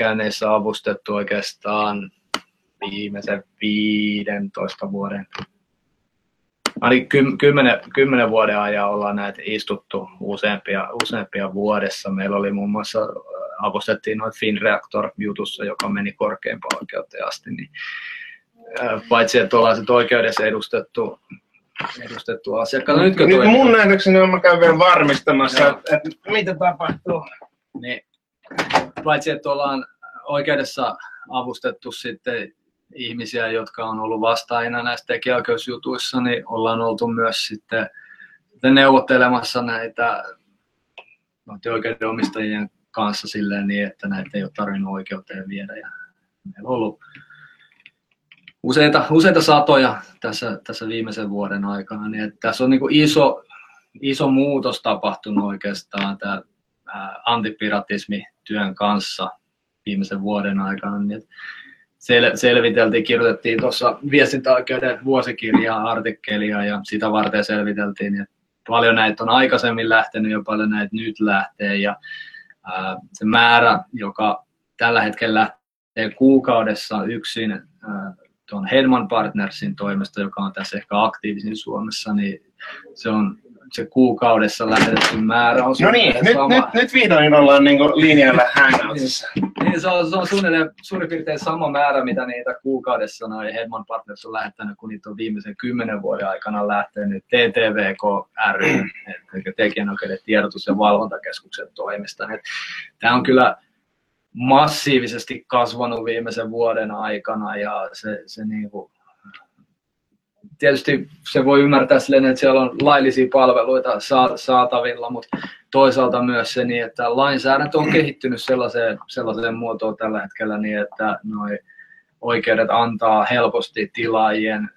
kääneissä avustettu oikeastaan viimeisen 15 vuoden. Ainakin 10 vuoden ajan ollaan näitä istuttu useampia vuodessa. Meillä oli muun muassa, avustettiin noita Finreaktor-jutussa, joka meni korkeimpaan oikeuteen asti. Niin, paitsi, että ollaan sitten oikeudessa edustettu asiakkaana. Nyt mun nähdäkseni mä käyn vielä varmistamassa, että mitä tapahtuu. Niin, paitsi, että ollaan oikeudessa avustettu sitten ihmisiä, jotka on ollut vastaajina näissä tekijäoikeusjutuissa, niin ollaan oltu myös sitten neuvottelemassa näitä oikeudenomistajien kanssa silleen niin, että näitä ei ole tarvinnut oikeuteen viedä. Ja meillä on ollut useita satoja tässä viimeisen vuoden aikana. Niin että tässä on niin kuin iso muutos tapahtunut oikeastaan tämä antipiratismityön kanssa viimeisen vuoden aikana. Niin selviteltiin, kirjoitettiin tuossa viestintäoikeuden vuosikirjaa, artikkelia ja sitä varten selviteltiin, että paljon näitä on aikaisemmin lähtenyt ja paljon näitä nyt lähtee. Ja se määrä, joka tällä hetkellä lähtee kuukaudessa yksin tuon Hedman Partnersin toimesta, joka on tässä ehkä aktiivisin Suomessa, niin se kuukaudessa lähetetty määrä on suunnilleen sama. No niin, nyt vihdoin ollaan niinku linjalla Hangoutsissa. Niin, se on suunnilleen suurin piirtein sama määrä, mitä niitä kuukaudessa noi Hedman Partners on lähettänyt, kun niitä on viimeisen 10 vuoden aikana lähtenyt TTVK ry, eli tekijänoikeuden tiedotus- ja valvontakeskuksen toimesta. Tämä on kyllä massiivisesti kasvanut viimeisen vuoden aikana, ja se niinku tietysti se voi ymmärtää silleen, että siellä on laillisia palveluita saatavilla, mutta toisaalta myös se niin, että lainsäädäntö on kehittynyt sellaiseen muotoon tällä hetkellä niin, että noi oikeudet antaa helposti tilaajien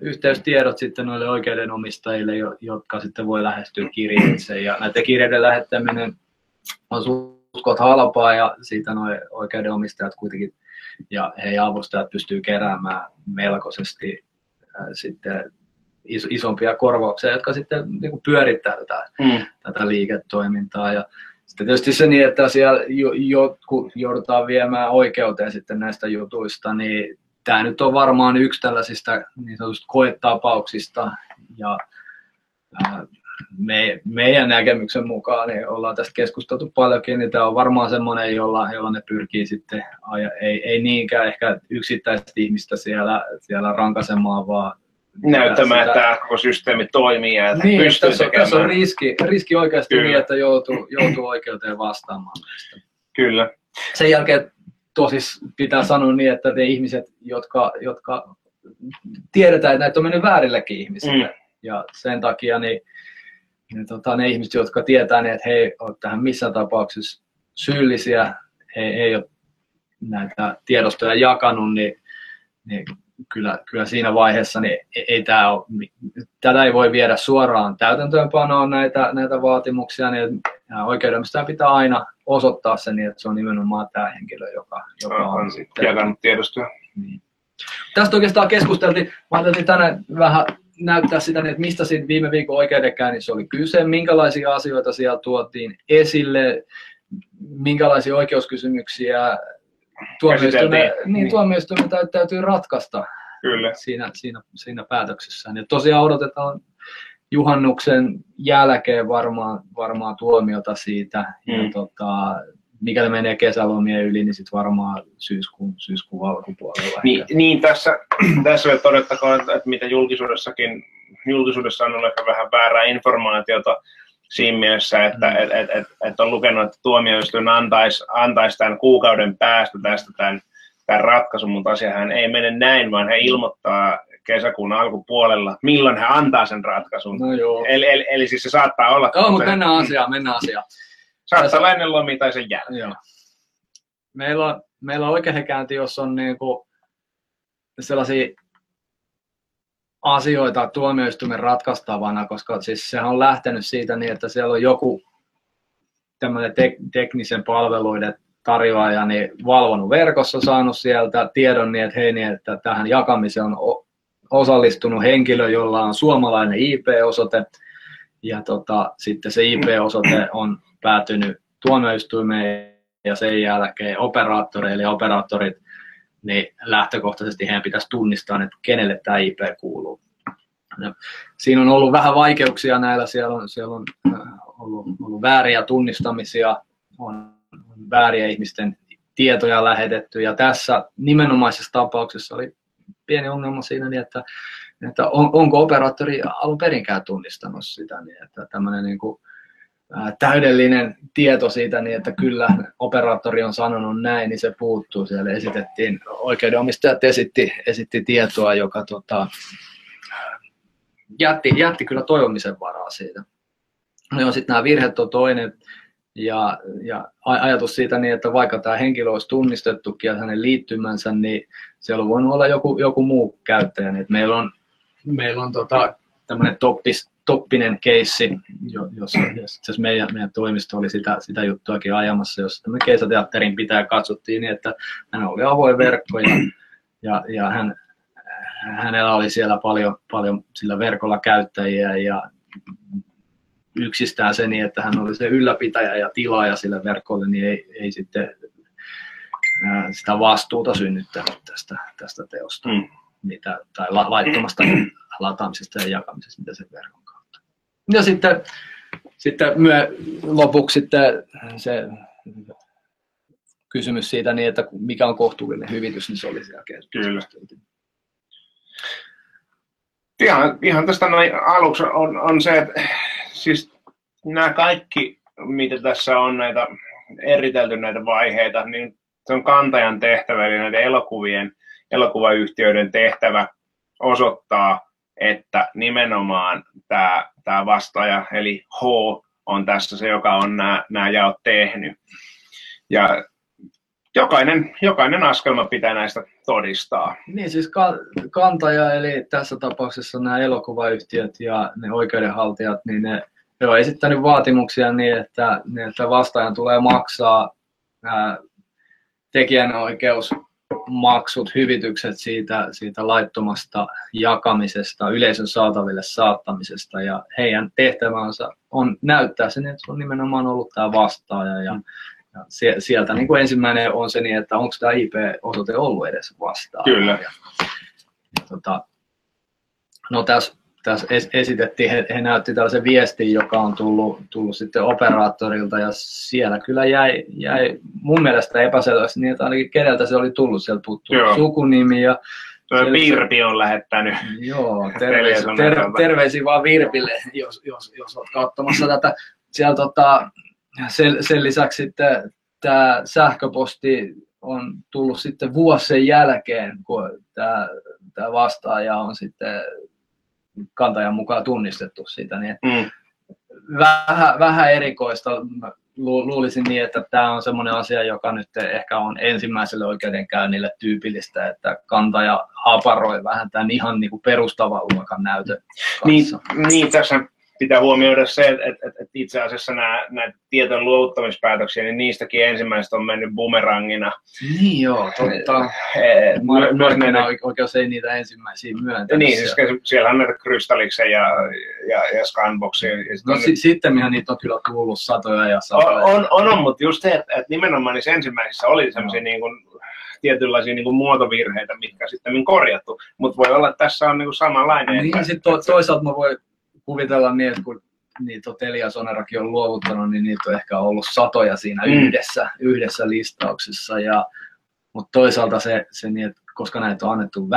yhteystiedot sitten noille oikeudenomistajille, jotka sitten voi lähestyä kirjeitse. Ja näiden kirjeiden lähettäminen on suht halpaa ja siitä noi oikeudenomistajat kuitenkin ja heidän avustajat pystyy keräämään melkoisesti sitten isompia korvauksia, jotka sitten niin kuin pyörittää tätä liiketoimintaa. Ja sitten tietysti se niin, että siellä jotkut joudutaan viemään oikeuteen sitten näistä jutuista, niin tämä nyt on varmaan yksi tällaisista niin sanotusta koetapauksista. Ja meidän näkemyksen mukaan niin ollaan tästä keskusteltu paljonkin, niin tämä on varmaan semmoinen, jolla ne pyrkii sitten, ei niinkään ehkä yksittäistä ihmistä siellä rankaisemaan, vaan näyttämään, että tämä koko systeemi toimii ja että niin, pystyy tekemään. Tässä on riski oikeasti niin, että joutuu oikeuteen vastaamaan näistä. Kyllä. Sen jälkeen tosin pitää sanoa niin, että ne ihmiset, jotka tiedetään, että näitä on mennyt väärillekin ihmisille, ja sen takia ne ihmiset, jotka tietää, että he eivät ole tähän missään tapauksessa syyllisiä, he eivät ole näitä tiedostoja jakanut, niin kyllä siinä vaiheessa niin tätä ei voi viedä suoraan täytäntöönpanoon näitä vaatimuksia. Niin oikeudenomistajaa pitää aina osoittaa se niin, että se on nimenomaan tämä henkilö, joka on sitten jakanut tiedostoja. Niin. Tästä oikeastaan keskusteltiin. Mä ajattelin tänään vähän näyttää sitä, että mistä siitä viime viikon oikeudenkäynnissä oli kyse, minkälaisia asioita siellä tuotiin esille, minkälaisia oikeuskysymyksiä tuomioistuimen täytyy ratkaista siinä päätöksessä. Ja tosiaan odotetaan juhannuksen jälkeen varmaan tuomiota siitä. Ja mikäli menee kesälomien yli, niin sitten varmaan syyskuun alkupuolella. Niin tässä vielä todettakoon, että mitä julkisuudessa on ollut vähän väärää informaatiota siinä mielessä, että et on lukenut, että tuomioistuin antaisi tämän kuukauden päästä tästä tämän ratkaisun, mutta asiahan ei mene näin, vaan he ilmoittaa kesäkuun alkupuolella, milloin hän antaa sen ratkaisun. No eli siis se saattaa olla. Joo, mutta mennään asiaan. Saattaa olla ennen lomia tai sen jälkeen. Joo. Meillä on oikeudenkäynti, jos on niinku sellaisia asioita tuomioistuimen ratkaistavana, koska siis sehän on lähtenyt siitä niin, että siellä on joku tämmöinen teknisen palveluiden tarjoaja niin valvonut verkossa, saanut sieltä tiedon niin, että hei, niin, että tähän jakamiseen on osallistunut henkilö, jolla on suomalainen IP-osoite, ja sitten se IP-osoite on päätynyt tuomioistuimeen ja sen jälkeen operaattoreille, ja operaattorit, niin lähtökohtaisesti heidän pitäisi tunnistaa, että kenelle tämä IP kuuluu. Ja siinä on ollut vähän vaikeuksia näillä, siellä on ollut vääriä tunnistamisia, on vääriä ihmisten tietoja lähetetty, ja tässä nimenomaisessa tapauksessa oli pieni ongelma siinä, niin että onko operaattori alun perinkään tunnistanut sitä, niin että tämmöinen niin kuin täydellinen tieto siitä, niin että kyllä operaattori on sanonut näin, niin se puuttuu. Siellä esitettiin, oikeudenomistajat esitti tietoa, joka jätti kyllä toivomisen varaa siitä. No sitten nämä virheet on toinen. Ja ajatus siitä, niin että vaikka tämä henkilö olisi tunnistettukin ja hänen liittymänsä, niin siellä on voinut olla joku muu käyttäjä. Niin, että meillä on tämmöinen Toppinen keissi, jos meidän toimisto oli sitä juttuakin ajamassa, jos tämmöinen keissateatterin pitää katsottiin, niin että hän oli avoin verkko ja hänellä oli siellä paljon sillä verkolla käyttäjiä ja yksistään se niin, että hän oli se ylläpitäjä ja tilaaja sillä verkolle, niin ei sitten sitä vastuuta synnyttänyt tästä teosta. Mm. Tai laittomasta lataamisesta ja jakamisesta, mitä sen verkon kautta. Ja sitten lopuksi sitten se kysymys siitä, niin että mikä on kohtuullinen hyvitys, niin se oli siellä keskusteltiin. Ihan tästä noin aluksi on se, että siis nämä kaikki, mitä tässä on näitä eritelty näitä vaiheita, niin se on kantajan tehtävä, eli näiden elokuvayhtiöiden tehtävä osoittaa, että nimenomaan tämä vastaaja, eli H, on tässä se, joka on nämä jaot tehnyt. Ja jokainen askelma pitää näistä todistaa. Niin siis kantaja, eli tässä tapauksessa nämä elokuvayhtiöt ja ne oikeudenhaltijat, niin ne on esittänyt vaatimuksia niin, että vastaajan tulee maksaa tekijänoikeus. Maksut, hyvitykset siitä laittomasta jakamisesta, yleisön saataville saattamisesta ja heidän tehtävänsä on näyttää sen, että se on nimenomaan ollut tämä vastaaja ja sieltä niin kuin ensimmäinen on se, niin, että onko tämä IP-osoite ollut edes vastaaja. Kyllä. No tässä esitettiin, he näytti tällaisen viestin, joka on tullut sitten operaattorilta ja siellä kyllä jäi mun mielestä epäselvästi niin, että ainakin keneltä se oli tullut, sieltä puuttuu sukunimi ja Virpi on lähettänyt. Joo, terveisiä vaan Virpille, jos olet katsomassa tätä. Siellä sen lisäksi sitten tämä sähköposti on tullut sitten vuosien jälkeen, kun tämä vastaaja on sitten kantajan mukaan tunnistettu siitä, niin vähän erikoista. Luulisin niin, että tämä on semmoinen asia, joka nyt ehkä on ensimmäiselle oikeudenkäynnille tyypillistä, että kantaja haparoi vähän tämän ihan niin kuin perustavan luokan näytön kanssa. Niin, tässä pitää huomioida se, että itse asiassa nämä tietojen luovuttamispäätöksiä, niin niistäkin ensimmäiset on mennyt bumerangina. Niin joo, totta. Markkinaoikeus ei niitä ensimmäisiä myöntänyt. Niin, siis siellä on näitä Krystalliksen ja Scanboxia. No sittenhän niitä on kyllä tullut satoja ja satoja. On, mutta just se, että nimenomaan niissä ensimmäisissä oli sellaisia niin kuin tietynlaisia niin kuin muotovirheitä, mitkä sitten on korjattu. Mutta voi olla, että tässä on niin kuin samanlainen. Niin, että sitten toisaalta mä voin kuvitellaan niin, että kun niitä Elia Soneraki on luovuttanut, niin niitä on ehkä ollut satoja siinä yhdessä listauksessa. Mutta toisaalta se niin, että koska näitä on annettu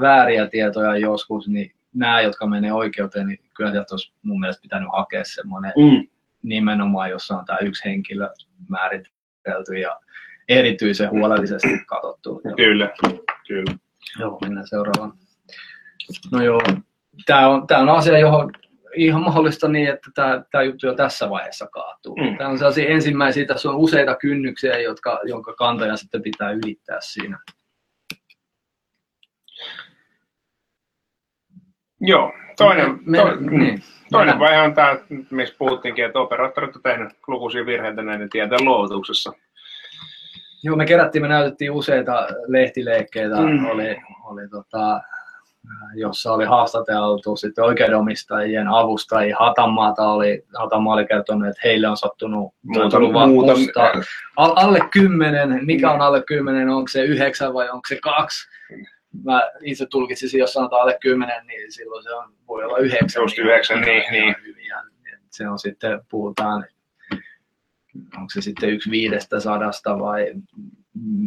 vääriä tietoja joskus, niin nämä, jotka menee oikeuteen, niin kyllä sieltä olisi mun mielestä pitänyt hakea semmoinen nimenomaan, jossa on tämä yksi henkilö määritelty ja erityisen huolellisesti katsottu. Kyllä. Joo, mennään seuraavaan. No joo. Tämä on asia, johon ihan mahdollista niin, että tämä juttu jo tässä vaiheessa kaatuu. Tämä on sellaisia ensimmäisiä, tässä on useita kynnyksiä, jonka kantaja sitten pitää ylittää siinä. Joo, toinen vaihe on tämä, missä puhuttiinkin, että operaattorit on tehnyt lukuisia virheitä näiden tietojen luovutuksessa. Joo, me näytettiin useita lehtileikkeitä, oli jossa oli haastateltu sitten oikeudenomistajien avustajia. Hatammaa oli kertonut, että heille on sattunut luvan alle 10, mikä on alle 10, onko se 9 vai onko se 2? Mä itse tulkitsisin, jos sanotaan alle 10, niin silloin se on, voi olla 9. Just 9, niin. Se on sitten, puhutaan, onko se sitten 1/500 vai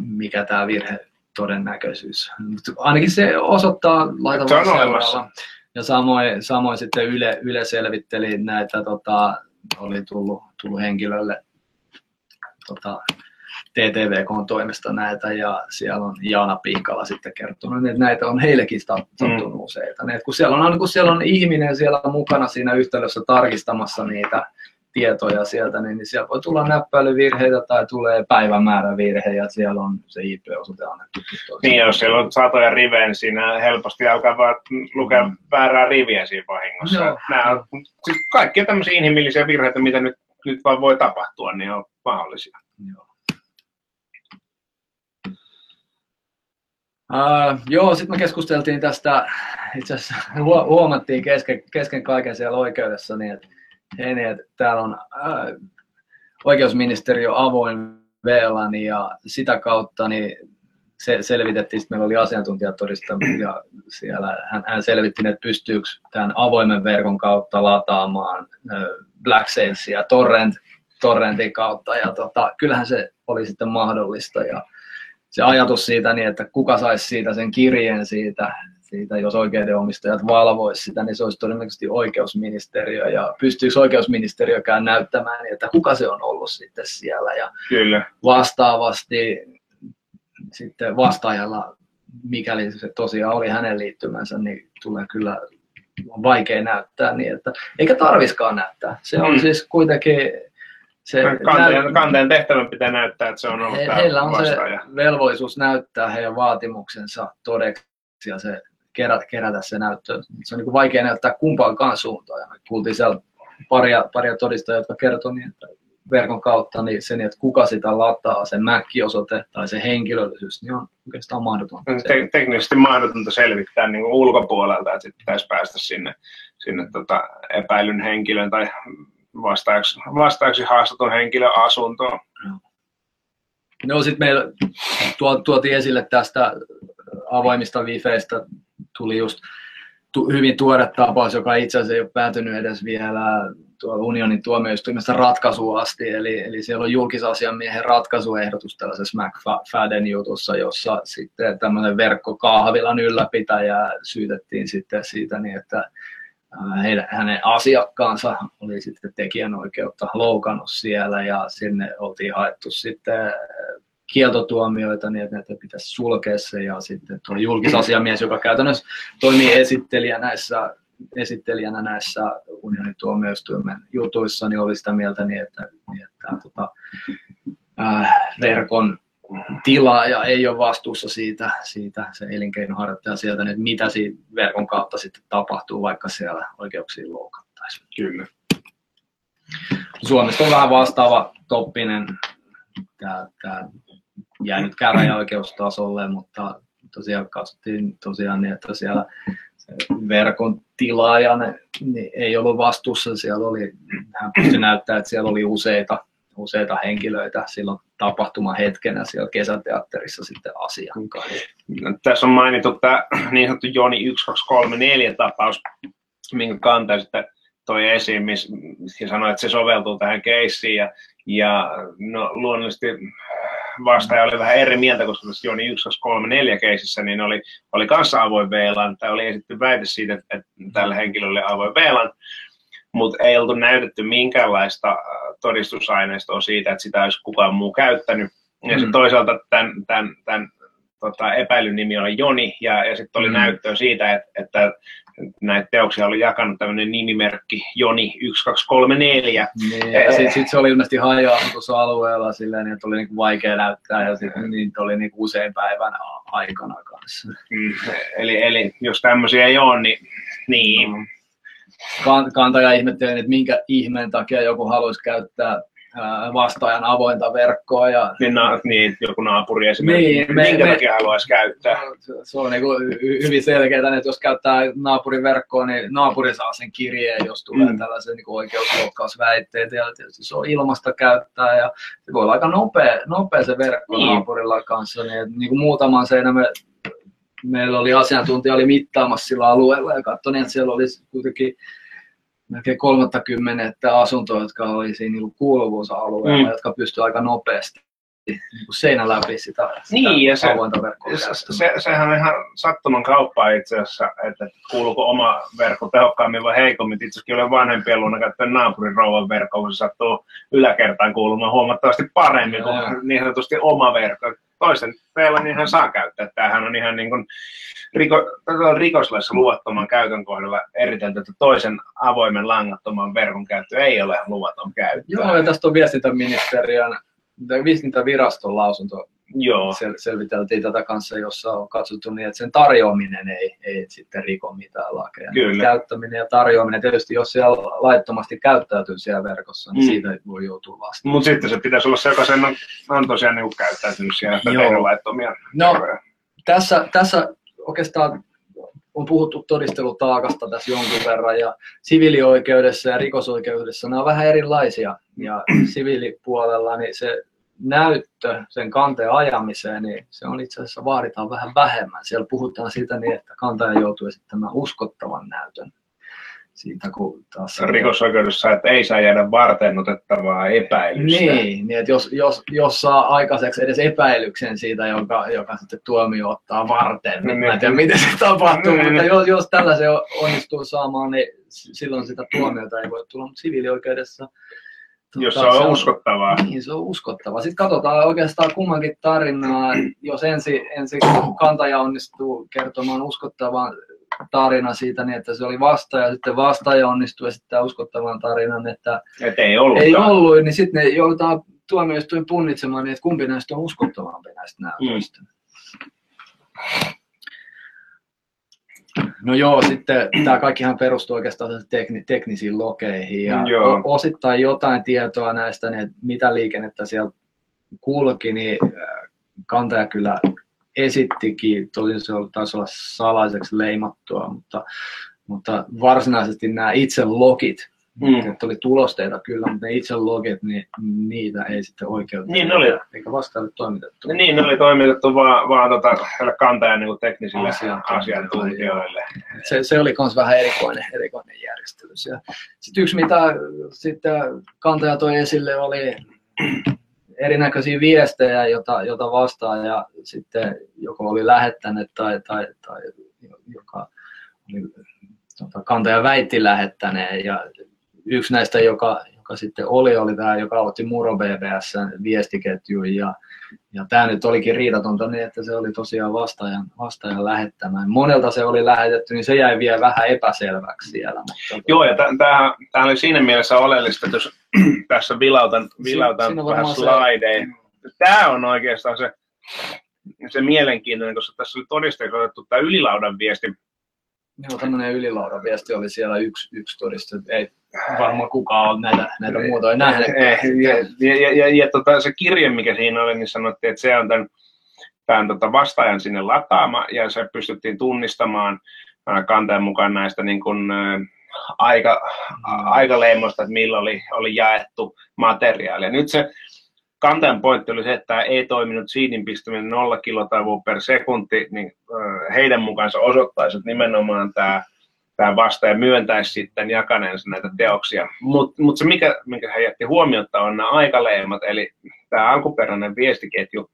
mikä tämä virhe todennäköisyys. Mutta ainakin se osoittaa laitavaa seuraavalla. Ja samoin sitten Yle selvitteli näitä, oli tullut henkilölle TTVK:n toimesta näitä, ja siellä on Jaana Pihkala sitten kertonut, että näitä on heillekin sattunut useita. Ne, kun siellä on ihminen siellä mukana siinä yhtälössä tarkistamassa niitä tietoja sieltä, niin siellä voi tulla näppäilyvirheitä tai tulee päivämäärävirhe, ja siellä on se IP-osoite annettu. Niin, jos siellä on satoja rivejä, niin siinä helposti alkaa vaan lukea väärää riviä siinä vahingossa. No. Nämä on siis kaikkia tämmöisiä inhimillisiä virheitä, mitä nyt vaan voi tapahtua, niin on mahdollisia. Joo. Sitten me keskusteltiin tästä, itse asiassa huomattiin kesken kaiken siellä oikeudessa, niin että täällä on oikeusministeriö avoin VLAN, ja sitä kautta niin se selvitettiin, että meillä oli asiantuntijatodistaminen, ja siellä hän selvitti, että pystyykö tämän avoimen verkon kautta lataamaan BlackSace ja Torrentin kautta, ja kyllähän se oli sitten mahdollista. Ja se ajatus siitä, niin että kuka saisi siitä sen kirjeen siitä, jos oikeudenomistajat valvoisivat sitä, niin se olisi todennäköisesti oikeusministeriö, ja pystyykö oikeusministeriökään näyttämään, niin että kuka se on ollut sitten siellä, ja kyllä. Vastaavasti sitten vastaajalla, mikäli se tosiaan oli hänen liittymänsä, niin tulee kyllä vaikea näyttää, niin että eikä tarviskaan näyttää. Se on siis kuitenkin kanteen tehtävän pitää näyttää, että se on ollut heillä on vastaaja. Se velvollisuus näyttää heidän vaatimuksensa todeksi, ja se kerätä se näyttö. Se on niin kuin vaikea näyttää kumpaankaan suuntaan. Ja me kuultiin siellä paria todistajia, jotka kertoi niin, että verkon kautta niin sen, että kuka sitä lataa, se MAC-osoite tai se henkilöllisyys, niin on oikeastaan mahdotonta. Teknisesti mahdotonta selvittää niin kuin ulkopuolelta, että sitten pitäisi päästä sinne epäilyn henkilön tai vastaajaksi haastatun henkilön asuntoon. No sitten meillä tuotiin esille tästä avoimista wifeistä, tuli just hyvin tuore tapaus, joka itse asiassa ei ole päätynyt edes vielä unionin tuomioistuimesta ratkaisuun asti. Eli siellä on julkisasiamiehen ratkaisuehdotus tällaisessa McFadden jutussa, jossa sitten tämmöinen verkkokahvilan ylläpitäjä syytettiin sitten siitä, niin että hänen asiakkaansa oli sitten tekijänoikeutta loukannut siellä, ja sinne oltiin haettu sitten kieltotuomioita, niin että pitäisi sulkea se, ja sitten tuo julkisasiamies, joka käytännössä toimii esittelijänä näissä unionin tuomioistuimen jutuissa, niin oli sitä mieltä, että verkon tilaaja ei ole vastuussa siitä se elinkeinonharjoittaja sieltä, että mitä siinä verkon kautta sitten tapahtuu, vaikka siellä oikeuksiin loukattaisiin. Kyllä. Suomessa on vähän vastaava Toppinen. Tämä jäi nyt käräjäoikeustasolle, mutta tosiaan katsottiin niin, että siellä verkon tilaajan niin ei ollut vastuussa. Siellä oli, hän pystyi näyttämään, että siellä oli useita henkilöitä silloin tapahtumahetkenä siellä kesäteatterissa sitten asiakkaan. No, tässä on mainittu tämä niin sanottu Joni1234 tapaus, minkä kantaa sitten toi esiin, missä sanoi, että se soveltuu tähän keissiin. Ja no, luonnollisesti vastaaja oli vähän eri mieltä, koska tässä Joni 1234 keisissä niin oli kanssa avoin VLAN, tai oli esitetty väite siitä, että tällä henkilöllä oli avoin VLAN, mutta ei oltu näytetty minkäänlaista todistusaineistoa siitä, että sitä olisi kukaan muu käyttänyt. Ja sitten toisaalta tämän epäilyn nimi oli Joni, ja sitten oli näyttöä siitä, että näitä teoksia oli jakanut tämmöinen nimimerkki Joni1234. Niin, ja sitten se oli ilmeisesti haja-asutusalueella silleen, että oli niinku vaikea näyttää, ja sitten niitä oli niinku usein päivän aikana kanssa. Eli jos tämmöisiä ei ole, niin. Kantaja ihmetteli, että minkä ihmeen takia joku haluaisi käyttää vastaajan avointa verkkoa. Ja... Niin, joku naapuri esimerkiksi, niin, minkä takia haluaisi käyttää. Se on niin hyvin selkeää, että jos käyttää naapurin verkkoa, niin naapuri saa sen kirjeen, jos tulee tällaisia niin oikeusloukkausväitteitä. Ja tietysti se on ilmasta käyttää ja se voi olla aika nopea se verkko naapurilla kanssa. Niin muutaman seinä meillä oli asiantuntija oli mittaamassa sillä alueella ja katsoin, että siellä oli kuitenkin melkein 30 asuntoa, jotka oli siinä kuuluvuusalueella, jotka pystyivät aika nopeasti seinän läpi sitä avointa verkkoa. Sehän on ihan sattuman kauppaa itse asiassa, että kuuluuko oma verkko tehokkaammin vai heikommin. Itsekin olen vanhempien luona käyttänyt naapurin rouvan verkkoa, kun se sattuu yläkertaan kuulumaan huomattavasti paremmin kuin niin sanotusti oma verkko. Toisen peilän ihan saa käyttää. Tämähän on ihan niin kuin rikoslaissa luvattoman käytön kohdalla eritelty, että toisen avoimen langattoman verkon käyttö ei ole luvaton käyttö. Joo, ja tästä on viestintäviraston lausunto. Joo. Selviteltiin tätä kanssa, jossa on katsottu niin, että sen tarjoaminen ei sitten riko mitään lakeja. Kyllä. Käyttäminen ja tarjoaminen, tietysti jos siellä laittomasti käyttäytyy siellä verkossa, niin siitä ei voi joutua vastaan. Mutta sitten se pitäisi olla se, joka sen on tosiaan niin käyttäytynyt siellä tehdä laittomia. No, tässä oikeastaan on puhuttu todistelutaakasta tässä jonkun verran ja siviilioikeudessa ja rikosoikeudessa nämä on vähän erilaisia ja siviilipuolella niin se näyttö sen kanteen ajamiseen, niin se on itse asiassa vaaditaan vähän vähemmän. Siellä puhutaan siitä niin, että kantaja joutuu esittämään uskottavan näytön. Siitä, kun taas rikosoikeudessa, että ei saa jäädä varteenotettavaa epäilystä. Niin että jos saa aikaiseksi edes epäilyksen siitä, joka sitten tuomio ottaa varten, niin en tiedä miten se tapahtuu, mutta jos tällaisen onnistuu saamaan, niin silloin sitä tuomiota ei voi tulla, mutta siviilioikeudessa jos se on uskottavaa. Niin, se on uskottavaa. Sitten katsotaan oikeastaan kummankin tarinaa. Jos ensin kantaja onnistuu kertomaan uskottavan tarinan siitä, niin että se oli vastaaja, sitten vastaaja onnistuu esittämään uskottavan tarinan, että ei ollut, niin sitten ne joudutaan tuomioistuin punnitsemaan, niin että kumpi näistä on uskottavampi näistä näytöistä. No joo, sitten tämä kaikkihan perustuu oikeastaan teknisiin lokeihin ja osittain jotain tietoa näistä, niin mitä liikennettä siellä kulki, niin kantaja kyllä esittikin, tosin se taisi olla salaiseksi leimattua, mutta varsinaisesti nämä itse logit, että oli tulosteita kyllä, mutta ne itse logit, niin niitä ei sitten oikeutettu, niin eikä vastaalle toimitettu. Niin, ne oli toimitettu vaan kantajan niin teknisille asiantuntijoille. Se oli myös vähän erikoinen järjestely siellä. Sitten yksi, mitä sitten kantaja toi esille, oli erinäköisiä viestejä, jota vastaan ja sitten joko oli lähettänyt tai joka oli... Kantaja väitti lähettäneen ja yksi näistä, joka sitten oli tämä, joka otti Muro-BBS:n viestiketjuun ja tämä nyt olikin riidatonta niin, että se oli tosiaan vastaajan lähettämään. Monelta se oli lähetetty, niin se jäi vielä vähän epäselväksi siellä. Mutta... Joo, ja tämä oli siinä mielessä oleellista, että jos tässä vilautan vähän slaideja. Tämä on oikeastaan se mielenkiintoinen, koska tässä oli todisteeksi otettu tämä ylilaudan viesti. Joo, tämmöinen ylilaudan viesti oli siellä yksi todistus. Ei varmaan kukaan ole näitä muuta ei nähnyt. Se kirje, mikä siinä oli, niin sanottiin, että se on tämän vastaajan sinne lataama, ja se pystyttiin tunnistamaan kantajan mukaan näistä niin kuin, aikaleimuista, että milloin oli jaettu materiaalia. Nyt se kantajan pointti oli se, että tämä ei toiminut siidin pistäminen 0 kilotavua per sekunti, niin heidän mukaansa osoittaisi, että nimenomaan tämä vastaaja myöntäisi sitten jakaneensa näitä teoksia. Mutta se, mikä he jätti huomiota, on nämä aikaleimat, eli tämä alkuperäinen viestiketju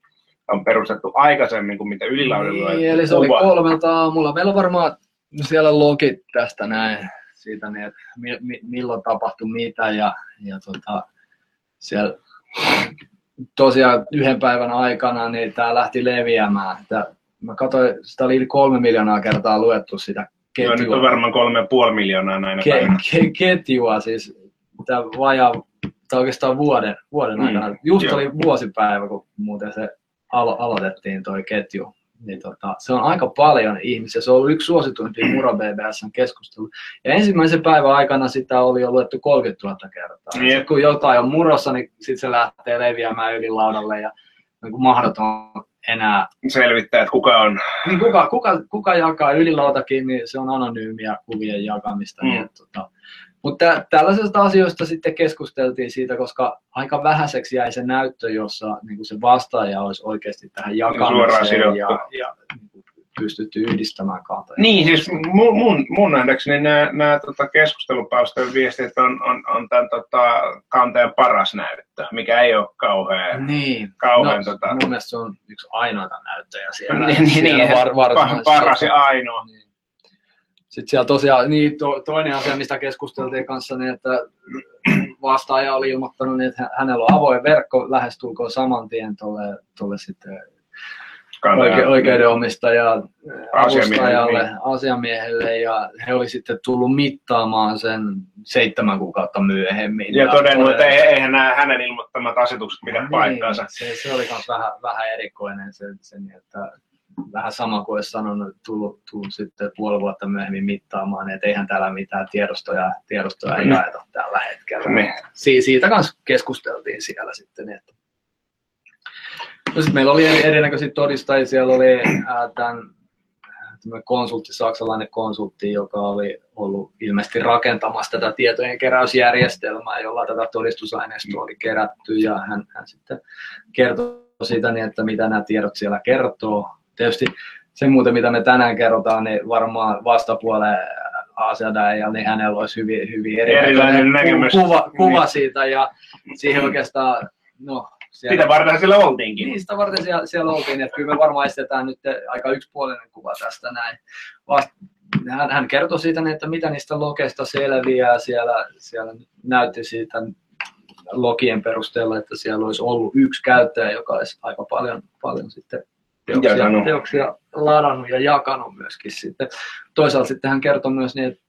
on perustettu aikaisemmin kuin mitä ylilaudilla oli. Eli se oli 3 aamulla. Meillä on varmaan siellä logit tästä näin, siitä niin, että milloin tapahtui mitä ja siellä... Tosiaan yhden päivän aikana niin tämä lähti leviämään. Mä katsoin, sitä oli yli 3 miljoonaa kertaa luettu sitä ketjua. Nyt on varmaan 3,5 miljoonaa näinä päivänä. Ketjua siis, tai oikeastaan vuoden aikana. Just oli vuosipäivä, kun muuten se aloitettiin toi ketju. niin se on aika paljon ihmisiä. Se on ollut yksi suosituimpia Muro-BBS:n keskustelu. Ja ensimmäisen päivän aikana sitä oli jo luettu 30 000 kertaa. Yep. Kun jotain on Murossa, niin sitten se lähtee leviämään Ylilaudalle ja niin mahdoton enää selvittää, että kuka on. Niin kuka jakaa Ylilautakin, niin se on anonyymiä kuvien jakamista. Mm. Niin, mutta tällaisista asioista sitten keskusteltiin siitä, koska aika vähäiseksi jäi se näyttö, jossa niin kuin se vastaaja olisi oikeasti tähän jakamiseen ja pystytty yhdistämään kahta. Niin, siis mun nähdäkseni nämä keskustelupalstojen viestit on tämän kanteen paras näyttö, mikä ei ole kauhean. Niin, mun mielestä se on yksi ainoita näyttöjä siellä. Paras ja ainoa. Niin. Sitten siellä tosiaan, niin toinen asia, mistä keskusteltiin kanssa, niin että vastaaja oli ilmoittanut, niin että hänellä on avoin verkko lähestulkoon saman tien tuolle sitten oikeudenomistaja avustajalle, asiamiehelle, ja he oli sitten tullut mittaamaan sen 7 kuukautta myöhemmin. Ja todennut, että eihän nämä hänen ilmoittamat asetukset pidä paikkaansa. Se oli myös vähän erikoinen sen, että vähän sama kuin olisi sanonut, tullut sitten puoli vuotta myöhemmin mittaamaan, että eihän täällä mitään tiedostoja jaeta tällä hetkellä. Me. Siitä kanssa keskusteltiin siellä sitten. Että. No sitten meillä oli erinäköisiä todistajia. Siellä oli saksalainen konsultti, joka oli ollut ilmeisesti rakentamassa tätä tietojen keräysjärjestelmää, jolla tätä todistusaineistoa oli kerätty. Ja hän sitten kertoi siitä, niin, että mitä nämä tiedot siellä kertoo. Tietysti se muuten, mitä me tänään kerrotaan, niin varmaan vastapuoleen Aasiadäjällä, niin hänellä olisi hyvin erilainen kuva siitä, ja siihen oikeastaan, no... Sitä varten siellä oltiinkin. Niin, sitä varten siellä oltiin, että kyllä me varmaan estetään nyt aika yksipuolinen kuva tästä näin. Hän kertoi siitä, että mitä niistä lokeista selviää, siellä näytti siitä logien perusteella, että siellä olisi ollut yksi käyttäjä, joka olisi aika paljon sitten... Teoksia ladannut ja jakanut myöskin sitten. Toisaalta sitten hän kertoi myös niin, että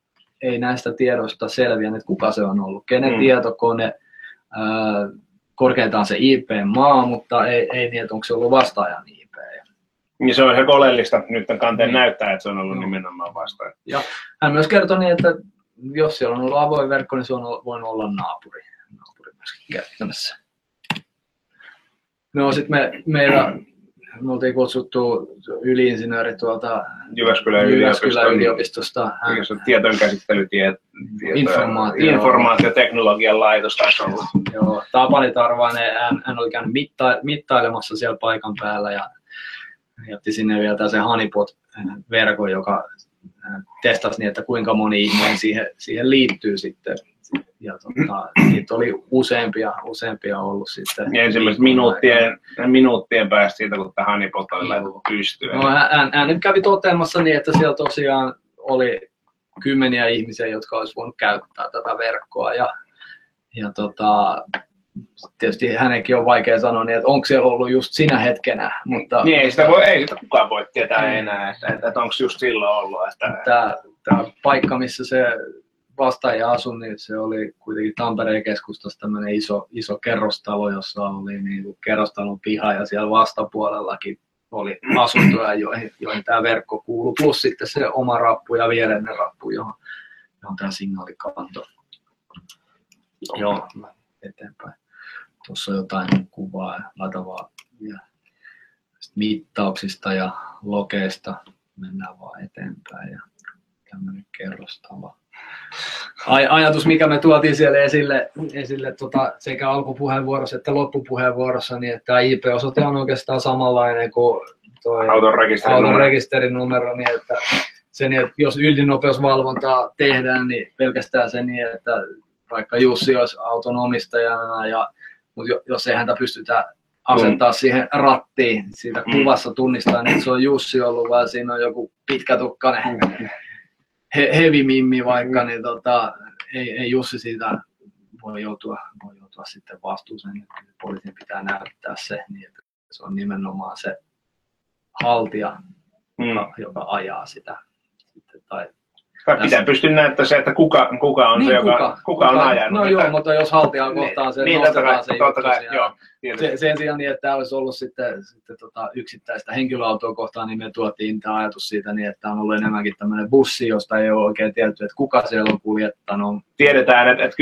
ei näistä tiedoista selviä, että kuka se on ollut, kenen tietokone, korkeintaan se IP-maa, mutta ei niin, että onko se ollut vastaajan IP. Ja se on ihan oleellista nyt tämän kanteen näyttää, että se on ollut nimenomaan vastaaja. Ja hän myös kertoi niin, että jos siellä on ollut avoin verkko, niin se on voinut olla naapuri myöskin käyttämässä. No sitten me oltiin kutsuttu yliinsinööri tuolta Jyväskylän yliopistosta. Informaatioteknologian laitos taisi olla. Joo, Tapani Tarvainen, hän oli käynyt mittailemassa siellä paikan päällä ja jätti sinne vielä tällaisen Honeypot-verkon, joka testasi niin, että kuinka moni ihminen siihen liittyy sitten. Ja niitä oli useampia ollut sitten. Ja ensimmäiset minuuttien päästä siitä, kun tämä Honeypot oli laitettu pystyyn. No, hän nyt kävi toteamassa niin, että siellä tosiaan oli kymmeniä ihmisiä, jotka olisi voinut käyttää tätä verkkoa. Tietysti hänenkin on vaikea sanoa, niin, että onko siellä ollut just sinä hetkenä. Mutta, niin, ei sitä kukaan voi tietää enää, että onko just silloin ollut. Tämä paikka, missä se... vastaaja asun, niin se oli kuitenkin Tampereen keskustassa tämmöinen iso kerrostalo, jossa oli niin kerrostalon piha ja siellä vastapuolellakin oli asuntoja, joihin tämä verkko kuului, plus sitten se oma rappu ja viereinen rappu, johon tämä signaali kantoi. Joo, eteenpäin. Tuossa on jotain kuvaa, laita vaan vielä mittauksista ja lokeista. Mennään vaan eteenpäin ja tämmöinen kerrostalo. Ajatus, mikä me tuotiin siellä esille sekä alkupuheenvuorossa että loppupuheenvuorossa, niin että tämä IP-osoite on oikeastaan samanlainen kuin auton rekisterinumero, niin että sen, että jos ylinopeusvalvontaa tehdään, niin pelkästään se niin, että vaikka Jussi olisi auton omistajana, mutta jos ei häntä pystytä asentaa siihen rattiin, siitä kuvassa tunnistaa, niin että se on Jussi ollut, vaan siinä on joku pitkätukkainen hevimimmi vaikka, niin ei Jussi siitä voi joutua sitten vastuuseen, että poliisin pitää näyttää se, niin että se on nimenomaan se haltija, joka ajaa sitä. Sitten, tai Pitää pystyä näyttämään se, että kuka on niin, se, joka on ajanut. No joo, mutta jos haltijaa kohtaan se niin, nostetaan se juttu siellä. Sen sijaan niin, että tämä olisi ollut sitten yksittäistä henkilöautoa kohtaan, niin me tuotiin tämä ajatus siitä, niin, että on ollut enemmänkin tämmöinen bussi, josta ei ole oikein tiedetty, että kuka siellä on kuljettanut. Tiedetään, että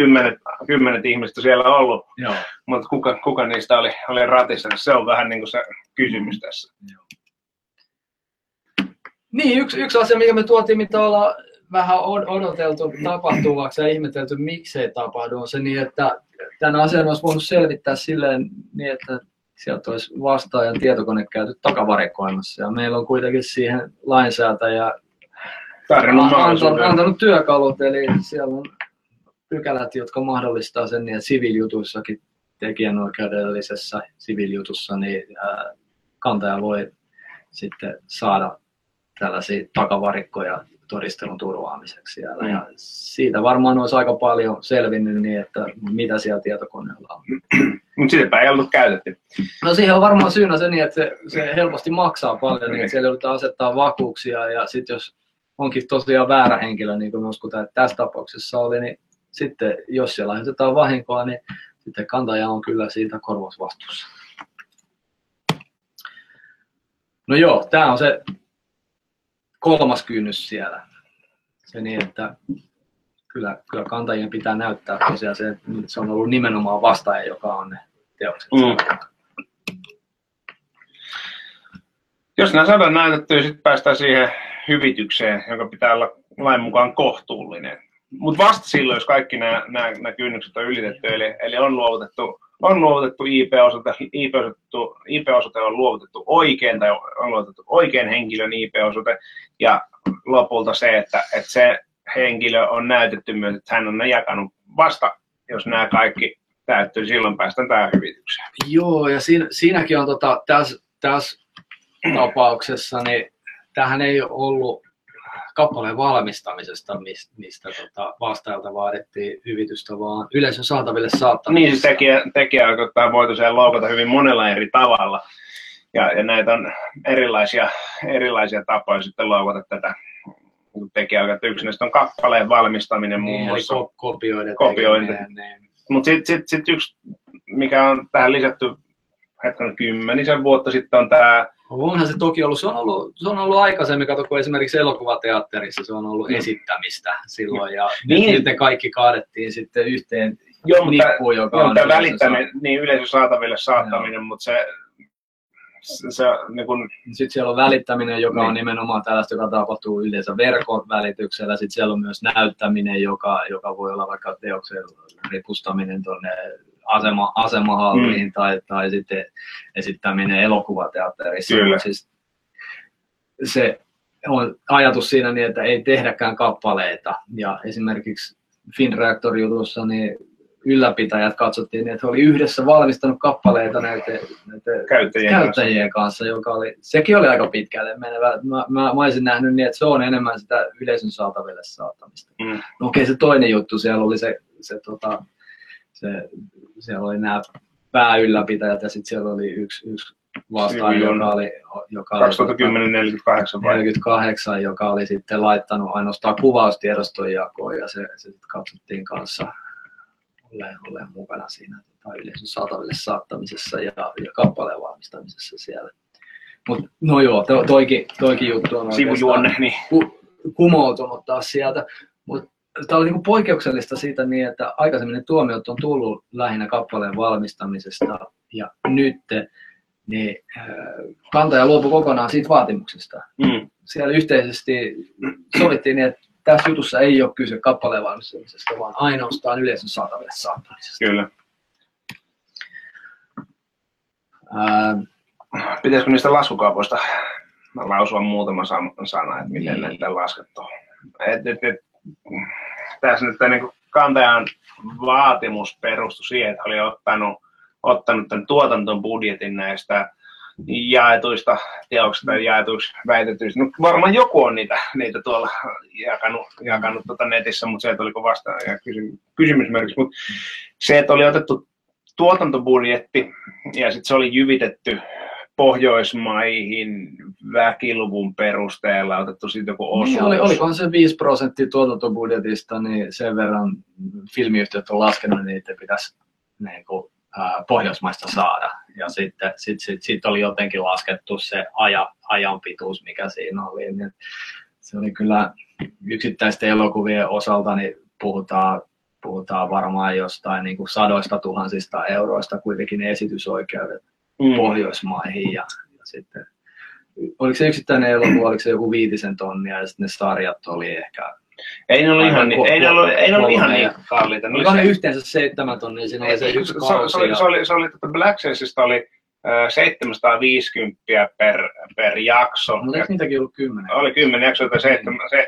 kymmenet ihmiset siellä on ollut, joo. Mutta kuka niistä oli ratissa, se on vähän niin kuin se kysymys tässä. Joo. Niin, yksi asia, mikä me tuotiin, mitä ollaan vähän odoteltu tapahtuvaksi ja ihmetelty, miksei tapahdu, on se niin, että tämän asian olisi voinut selvittää silleen niin, että sieltä olisi vastaajan tietokone käyty takavarikoimassa. Ja meillä on kuitenkin siihen lainsäätäjä antanut työkalut, eli siellä on pykälät, jotka mahdollistaa sen, niin että siviilijutuissakin, tekijänoikeudellisessa siviilijutussa, niin kantaja voi sitten saada tällaisia takavarikkoja todistelun turvaamiseksi siellä. Mm. Ja siitä varmaan olisi aika paljon selvinnyt niin, että mitä siellä tietokoneella on. Mutta sitäpä ei ollut käytetty. No siihen on varmaan syynä se niin, että se helposti maksaa paljon, niin että siellä joudutaan asettaa vakuuksia ja sitten jos onkin tosiaan väärä henkilö, niin kuin uskotaan, että tässä tapauksessa oli, niin sitten jos siellä aiheutetaan vahinkoa, niin sitten kantaja on kyllä siitä korvausvastuussa. No joo, tämä on se kolmas kynnys siellä. Se niin, että kyllä kantajien pitää näyttää tosiaan se, että se on ollut nimenomaan vastaaja, joka on ne teokset. Mm. Jos nämä saadaan näytettyä, sitten päästään siihen hyvitykseen, joka pitää olla lain mukaan kohtuullinen. Mutta vasta silloin, jos kaikki nämä kynnykset on ylitetty, eli on luovutettu IP-osoite on luovutettu oikein tai on luovutettu oikein henkilön IP-osoite ja lopulta se, että se henkilö on näytetty myös, että hän on ne jakanut vasta, jos nämä kaikki täyttyy, silloin päästään tähän hyvitykseen. Joo, ja siinäkin on tässä tapauksessa, niin tämähän ei ollut kappaleen valmistamisesta, mistä vastaajalta vaadittiin hyvitystä, vaan yleisön saataville saattamista. Niin, tekijä oikeuttaa voitoseen loukata hyvin monella eri tavalla. Ja näitä on erilaisia tapoja sitten loukata tätä tekijäoikeutta. Yksi näistä on kappaleen valmistaminen muun muassa. Niin, eli kopioiden. Niin. Mutta sitten yksi, mikä on tähän lisätty kymmenisen vuotta sitten, on tämä. Onhan se toki ollut. Se on ollut aikaisemmin, kato, kun esimerkiksi elokuvateatterissa se on ollut esittämistä silloin ja niin. Sitten kaikki kaadettiin sitten yhteen nippuun, joka on yleisön saataville saattaminen, mutta se niin kun. Sitten siellä on välittäminen, joka on nimenomaan tällaista, joka tapahtuu yleensä verkon välityksellä. Sitten siellä on myös näyttäminen, joka voi olla vaikka teoksen ripustaminen tuonne asemahalliin tai sitten esittäminen elokuvateatterissa. Siis se on ajatus siinä niin, että ei tehdäkään kappaleita. Ja esimerkiksi Finreaktor-jutussa niin ylläpitäjät katsottiin, että he oli yhdessä valmistanut kappaleita näiden käyttäjien kanssa, joka oli, sekin oli aika pitkälle menevä. Mä olisin nähnyt niin, että se on enemmän sitä yleisön saataville saattamista. Mm. No okei, se toinen juttu siellä oli siellä oli nämä pääylläpitäjät ja sitten siellä oli yksi vastaan, joka oli 2010-48, joka oli sitten laittanut ainoastaan kuvaustiedostojen jakoon ja se katsottiin kanssa olleen mukana siinä yleisön saataville saattamisessa ja kappaleen valmistamisessa siellä. Mut, no joo, toikin juttu on sivujuonne, niin kumoutunut taas sieltä. Tämä oli niin kuin poikkeuksellista siitä niin, että aikaisemmin ne tuomiot on tullut lähinnä kappaleen valmistamisesta ja nyt niin kantaja luopui kokonaan siitä vaatimuksesta. Mm. Siellä yhteisesti sovittiin, että tässä jutussa ei ole kyse kappaleen valmistamisesta, vaan ainoastaan yleisön saataville saattamisesta. Kyllä. Pitäisikö niistä laskukaupoista lausua muutama sana, että miten näitä on laskettu? Tässä nyt niin kantajan vaatimus perustui siihen, että oli ottanut tämän tuotantobudjetin näistä jaetuista teoksista jaetuiksi väitetyistä. No, varmaan joku on niitä tuolla jakanut netissä, mutta se, että oliko vastaan ja kysymysmerkiksi. Mutta se, että oli otettu tuotantobudjetti ja sitten se oli jyvitetty Pohjoismaihin väkiluvun perusteella otettu siitä joku osuus. Niin olikohan se 5% tuotantobudjetista, niin sen verran filmiyhtiöt on laskenut, niin niitä pitäisi niin kuin, Pohjoismaista saada. Ja sitten sit oli jotenkin laskettu se ajan pituus, mikä siinä oli. Se oli kyllä yksittäisten elokuvien osalta, niin puhutaan varmaan jostain niin kuin 100 000 euroista kuitenkin esitysoikeudet Pohjoismaihin ja sitten oliko se yksittäinen elokuva, oliko se joku 5 000 ja sitten ne sarjat oli ehkä. Ei ne ollut ihan niin kalliita. Oliko ne yhteensä 7 000, siinä oli se yksi kausi. Se oli BlackSaceista oli 750 per jakso. No eikö niitäkin ollut 10? Oli 10 jaksoa, tai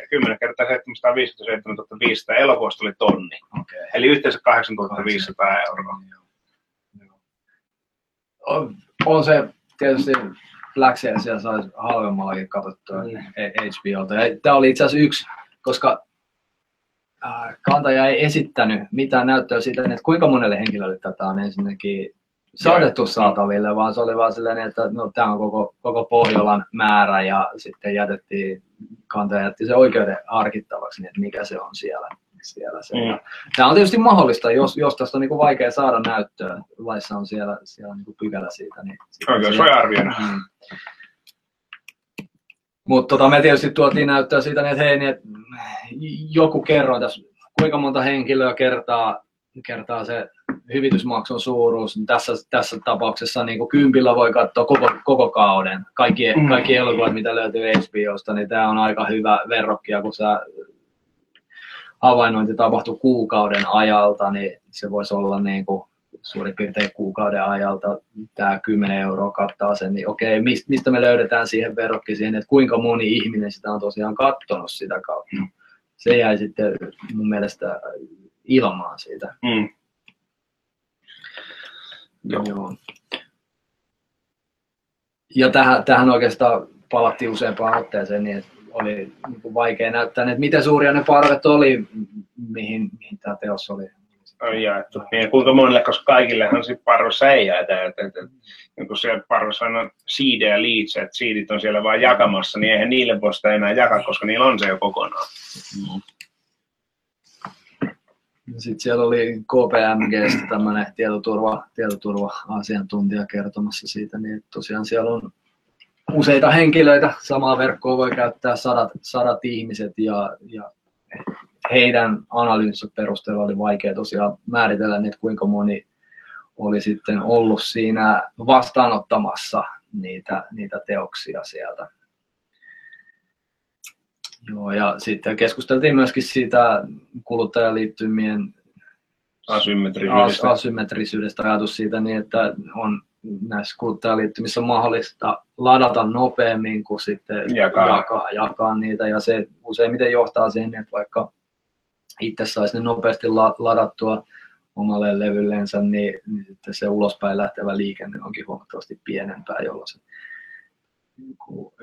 10 kertaa 750, elokuvasta oli 1000. Okay. Eli yhteensä 8 500 euroa. On se tietysti BlackSacea saisi halvemmallakin katsottua HBO:ta. Tämä oli itse asiassa yksi, koska kantaja ei esittänyt mitään näyttöä siitä, että kuinka monelle henkilölle tätä on ensinnäkin saadettu saataville, vaan se oli vaan sellainen, että no, tämä on koko Pohjolan määrä ja sitten kantaja jätti se oikeuden harkittavaksi, niin että mikä se on siellä. Tämä on tietysti mahdollista, jos tästä on niin kuin vaikea saada näyttöä, laissa on siellä niin kuin pykälä siitä. Niin oikeusarviona. Mutta me tietysti tuotiin näyttöä siitä, niin että hei, niin, että joku kerroin tässä, kuinka monta henkilöä kertaa se hyvitysmaksun suuruus. Tässä tapauksessa niin 10 voi katsoa koko kauden. Kaikki elokuvat, mitä löytyy HBOsta, niin tämä on aika hyvä verrokkia, kun havainnointi tapahtui kuukauden ajalta, niin se voisi olla niin kuin suurin piirtein kuukauden ajalta tämä 10 euroa kattaa sen, niin okei, mistä me löydetään siihen verrokki siihen, että kuinka moni ihminen sitä on tosiaan katsonut sitä kautta. Se jäi sitten mun mielestä ilmaan siitä. Joo. Ja tähän oikeastaan palattiin useampaan otteeseen, niin että oli vaikea näyttää, että miten suuria ne parvet oli, mihin tämä teos oli jaettu. Ja kuinka monelle, koska kaikillehan sitten parvessa ei jaeta. Niin kun siellä parvessa on seedejä ja leads, että seedit on siellä vaan jakamassa, niin eihän niille voi sitä enää jakaa, koska niillä on se jo kokonaan. Sitten siellä oli KPMG:stä tämmöinen tietoturva-asiantuntija kertomassa siitä, niin että tosiaan siellä on useita henkilöitä, samaa verkkoa voi käyttää sadat ihmiset ja heidän analyysinsä perusteella oli vaikea tosiaan määritellä, että kuinka moni oli sitten ollut siinä vastaanottamassa niitä teoksia sieltä. Joo, ja sitten keskusteltiin myöskin siitä kuluttajaliittymien asymmetrisyydestä, ajatus siitä niin, että on näissä kuluttajaliittymissä mahdollista ladata nopeammin kuin sitten jakaa niitä, ja se useimmiten johtaa siihen, että vaikka itse saisi ne nopeasti ladattua omalle levyllensä, niin sitten se ulospäin lähtevä liikenne onkin huomattavasti pienempää, jolloin se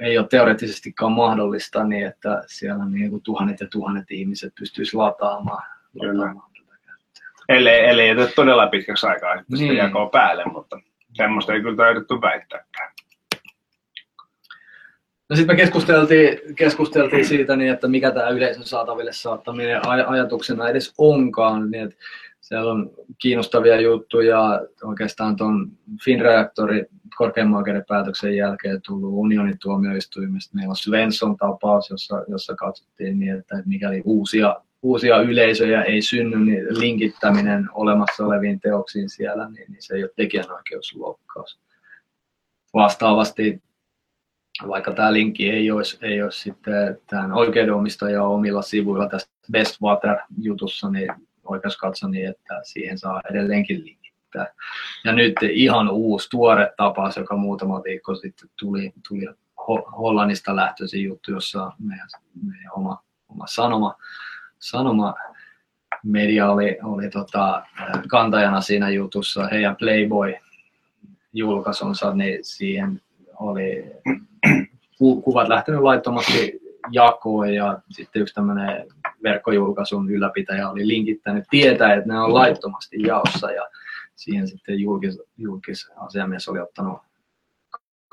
ei ole teoreettisestikaan mahdollista, niin että siellä niin tuhannet ihmiset pystyisi lataamaan tätä käyttöä. Ellei jätä todella pitkäksi aikaa sitten niin jakoa päälle, mutta semmoista ei kyllä taidettu väittääkään. No sitten me keskusteltiin siitä, niin että mikä tämä yleisön saataville saattaminen ajatuksena edes onkaan. Niin että siellä on kiinnostavia juttuja oikeastaan tuon Finreaktorin korkeimman oikeuden päätöksen jälkeen tullut unionin tuomioistuimesta. Meillä on Svensson tapaus, jossa katsottiin, niin että mikäli uusia yleisöjä ei synny, niin linkittäminen olemassa oleviin teoksiin siellä, niin se ei ole tekijänoikeusloukkaus. Vastaavasti, vaikka tämä linkki ei olisi sitten tämän oikeudenomistajan omilla sivuilla tässä Bestwater-jutussa, niin oikeus katsoi niin, että siihen saa edelleenkin linkittää. Ja nyt ihan uusi, tuore tapaus, joka muutama viikko sitten tuli Hollannista lähtöisin juttu, jossa meidän oma Sanoma media oli kantajana siinä jutussa, heidän Playboy-julkaisunsa, niin siihen oli kuvat lähtenyt laittomasti jakoon ja sitten yksi tämmöinen verkkojulkaisun ylläpitäjä oli linkittänyt tietää, että ne on laittomasti jaossa ja siihen sitten julkisasiamies oli ottanut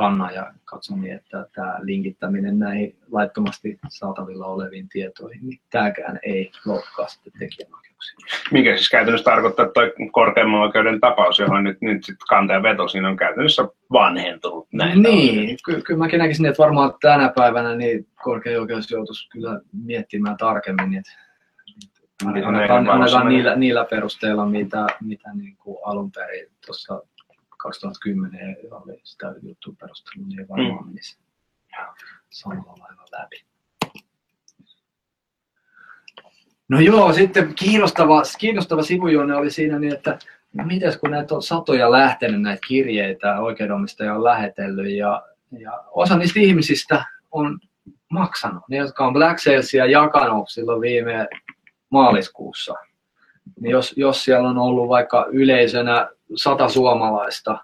kannan ja katson, että tämä linkittäminen näihin laittomasti saatavilla oleviin tietoihin, niin tämäkään ei loukkaa sitten tekijänoikeuksia. Mikä siis käytännössä tarkoittaa, että toi korkeimman oikeuden tapaus, johon nyt sitten kantajan veto siinä on käytännössä vanhentunut näin. Niin, kyllä mäkin näkisin, että varmaan tänä päivänä niin korkein oikeus joutuisi kyllä miettimään tarkemmin, että ainakaan niillä perusteilla, mitä niin kuin alun perin tuossa 2010 oli sitä juttua perustelua, niin ei varmaan menisi samalla lailla läpi. No joo, sitten kiinnostava sivujuone oli siinä, niin että mites kun näitä on satoja lähtenyt näitä kirjeitä, oikeudenomistaja on lähetellyt ja osa niistä ihmisistä on maksanut. Ne, jotka on BlackSaceia jakanut silloin viime maaliskuussa. Niin jos siellä on ollut vaikka yleisönä 100 suomalaista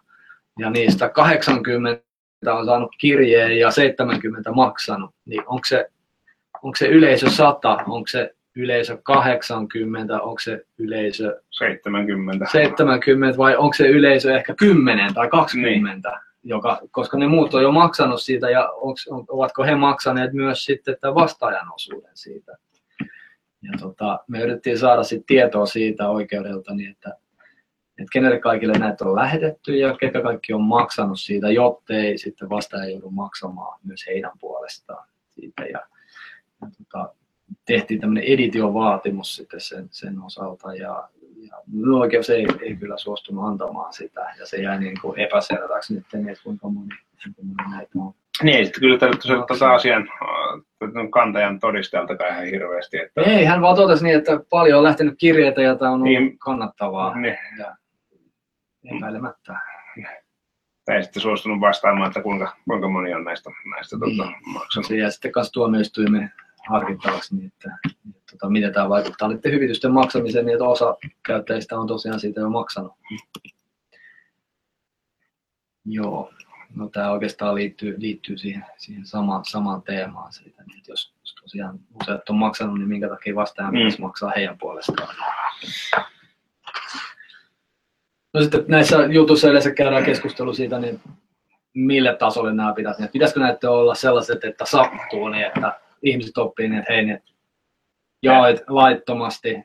ja niistä 80 on saanut kirjeen ja 70 maksanut, niin onko se yleisö 100, onko se yleisö 80, onko se yleisö 70 vai onko se yleisö ehkä 10 tai 20, niin. Koska ne muut on jo maksanut siitä ja ovatko he maksaneet myös sitten tämän vastaajan osuuden siitä. Ja me yritettiin saada sit tietoa siitä oikeudelta, niin että kenelle kaikille näitä on lähetetty ja ketkä kaikki on maksanut siitä, jottei sitten vastaaja joudu maksamaan myös heidän puolestaan siitä. Ja tehtiin tämmöinen editiovaatimus sitten sen osalta ja oikeus ei kyllä suostunut antamaan sitä ja se jäi niin kuin epäselväksi nyt, että kuinka moni näitä on. Niin, sitten kyllä tätä asian kantajan todistajaltakaan ihan hirveästi. Että... Ei, hän vaan totesi niin, että paljon on lähtenyt kirjeitä ja tämä on ollut niin, kannattavaa. Niin. Ja epäilemättä. Tai sitten suostunut vastaamaan, että kuinka moni on näistä niin. Maksanut. Se jää sitten kanssa tuomioistuimen harkittavaksi, niin että miten tämä vaikuttaa niiden hyvitysten maksamiseen, niin että osa käyttäjistä on tosiaan siitä jo maksanut. Joo. No, tämä oikeastaan liittyy siihen samaan teemaan siitä, että jos tosiaan useat on maksanut, niin minkä takia vastaajan pitäisi maksaa heidän puolestaan. No sitten näissä jutuissa yleensä käydään keskustelu siitä, niin millä tasolla nämä pitäisi. Että pitäisikö näitä olla sellaiset, että sattuu niin, että ihmiset oppii niin, että hei, niin jaet laittomasti.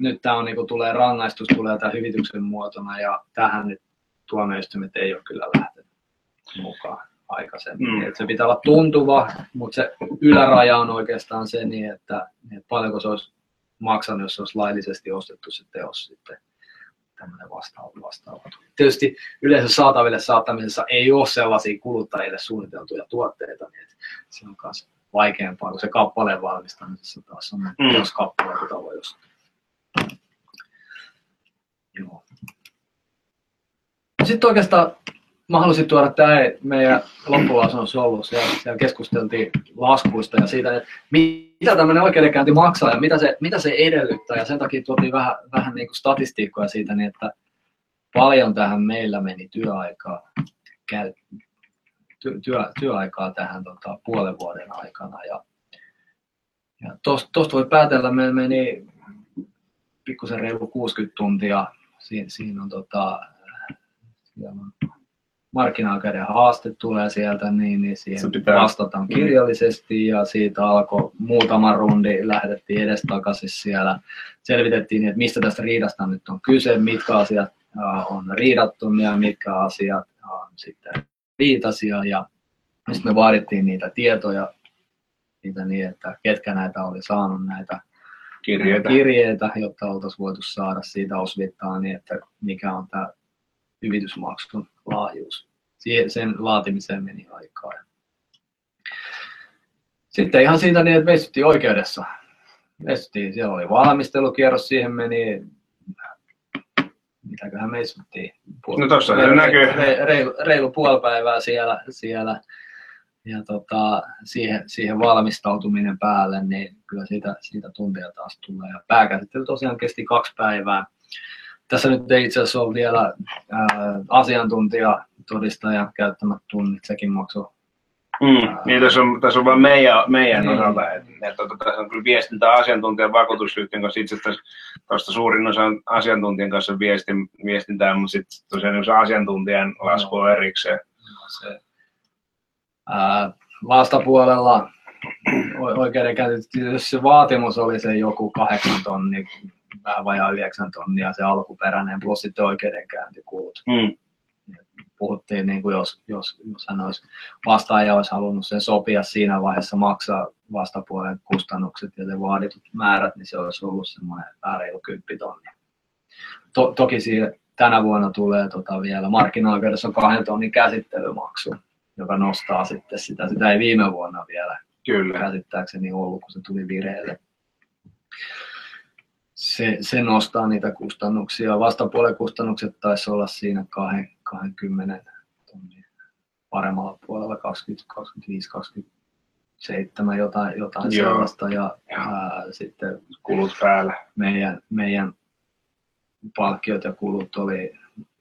Nyt tämä on, niin tulee rangaistus, tulee tämä hyvityksen muotona ja tähän nyt. Tuomioistuimet ei ole kyllä lähtenyt mukaan aikaisemmin. Se pitää olla tuntuva, mutta se yläraja on oikeastaan se, niin että paljonko se olisi maksanut, jos se olisi laillisesti ostettu se teos sitten tämmöinen vastaava. Tietysti yleisön saataville saattamisessa ei ole sellaisia kuluttajille suunniteltuja tuotteita, niin se on myös vaikeampaa, kun se kappaleen valmistamisessa taas on jos kappaleen tavoin. Joo. Sitten oikeastaan mä halusin tuoda tähän meidän loppulausunnon solvussa ja siellä keskusteltiin laskuista ja siitä, että mitä tämmöinen oikeudenkäynti maksaa ja mitä se edellyttää. Ja sen takia tuotiin vähän niin kuin statistiikkoja siitä, niin että paljon tähän meillä meni työaikaa tähän puolen vuoden aikana. Ja tuosta voi päätellä, meillä meni pikkusen reilu 60 tuntia. Siinä on markkina-oikeuden haaste tulee sieltä, niin siihen vastataan kirjallisesti ja siitä alkoi muutama rundi, lähdettiin edestakaisin siellä. Selvitettiin, että mistä tästä riidasta nyt on kyse, mitkä asiat on riidattomia, mitkä asiat on sitten riitaisia ja sitten me vaadittiin niitä tietoja, niin, että ketkä näitä oli saanut näitä kirjeitä, jotta oltaisiin voitu saada siitä osvittaa niin, että mikä on tämä hyvitysmaksun laajuus. Sen laatimiseen meni aikaa. Sitten ihan siitä niin, että veistyttiin oikeudessa. Siellä oli valmistelukierros, siihen meni... Mitäköhän meistuttiin? No tuossa näkyy. Reilu puoli päivää siellä. Ja siihen valmistautuminen päälle, niin kyllä siitä tunteja taas tulee. Ja pääkäsittely tosiaan kesti 2 päivää. Tässä nyt ei itse asiassa ole vielä asiantuntijatodistajan käyttämät tunnit, sekin maksoi. Niin, tässä on vain meidän osalta. Että tässä on kyllä viestintä asiantuntijan vakuutusyhtiön kanssa. Itse asiassa tuosta suurin osa on asiantuntijan kanssa viestintää, mutta sitten tosiaan asiantuntijan lasku on erikseen. se vastapuolella oikeudenkäytetty, jos se vaatimus oli se joku 8 tonnia, vähän vajaa 9 tonnia se alkuperäinen, plus sitten oikeudenkäyntikulut. Mm. Puhuttiin, niin kuin jos hän olisi vastaaja olisi halunnut sen sopia siinä vaiheessa, maksaa vastapuolen kustannukset ja ne vaaditut määrät, niin se olisi ollut semmoinen reilu 10 tonnia. Toki tänä vuonna tulee vielä markkina-oikeudessa 2 tonnin käsittelymaksu, joka nostaa sitten sitä. Sitä ei viime vuonna vielä käsittääkseni ollut, kun se tuli vireille. Se nostaa niitä kustannuksia. Vastapuolen kustannukset taisi olla siinä 20 tonnin paremmalla puolella, 20, 25, 27, jotain sellaista. Ja sitten kulut päällä. Meidän palkkiot ja kulut oli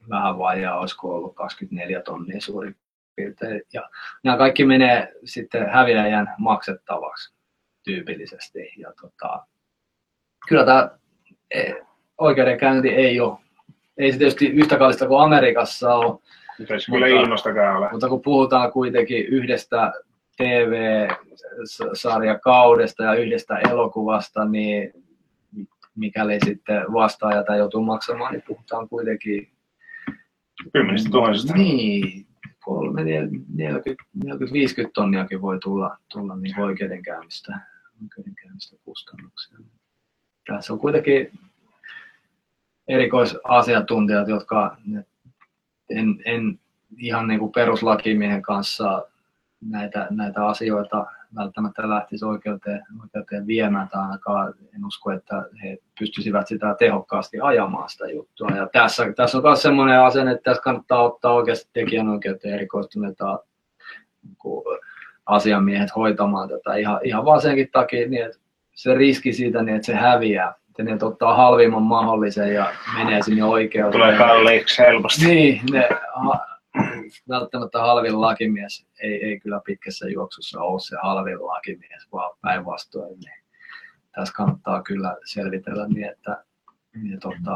vähän vajaa, olisiko ollut 24 tonnia suurin piirtein. Ja nämä kaikki menee sitten häviäjän maksettavaksi tyypillisesti. Ja kyllä tämä oikeudenkäynti ei se tietysti yhtä kallista kuin Amerikassa ole. Mutta kun puhutaan kuitenkin yhdestä TV-sarjakaudesta ja yhdestä elokuvasta, niin mikäli sitten vastaaja tai joutuu maksamaan, niin puhutaan kuitenkin 10 000. Niin, 40-50 tonniakin voi tulla niin oikeudenkäynnistä kustannuksia. Tässä on kuitenkin erikoisasiantuntijat, jotka en ihan niin kuin peruslakimiehen kanssa näitä asioita välttämättä lähtisi oikeuteen viemään, tai ainakaan en usko, että he pystyisivät sitä tehokkaasti ajamaan sitä juttua. Ja tässä on myös sellainen asenne, että tässä kannattaa ottaa oikeasti tekijänoikeuteen erikoistuneita niin asiamiehet hoitamaan tätä ihan vaan senkin takia, niin että se riski siitä, niin että se häviää, että ne ottaa halvimman mahdollisen ja menee sinne oikeuteen. Tulee kalliiksi helposti. Niin, välttämättä halvin lakimies ei kyllä pitkässä juoksussa ole se halvin lakimies, vaan päinvastoin. Niin tässä kannattaa kyllä selvitellä niin, että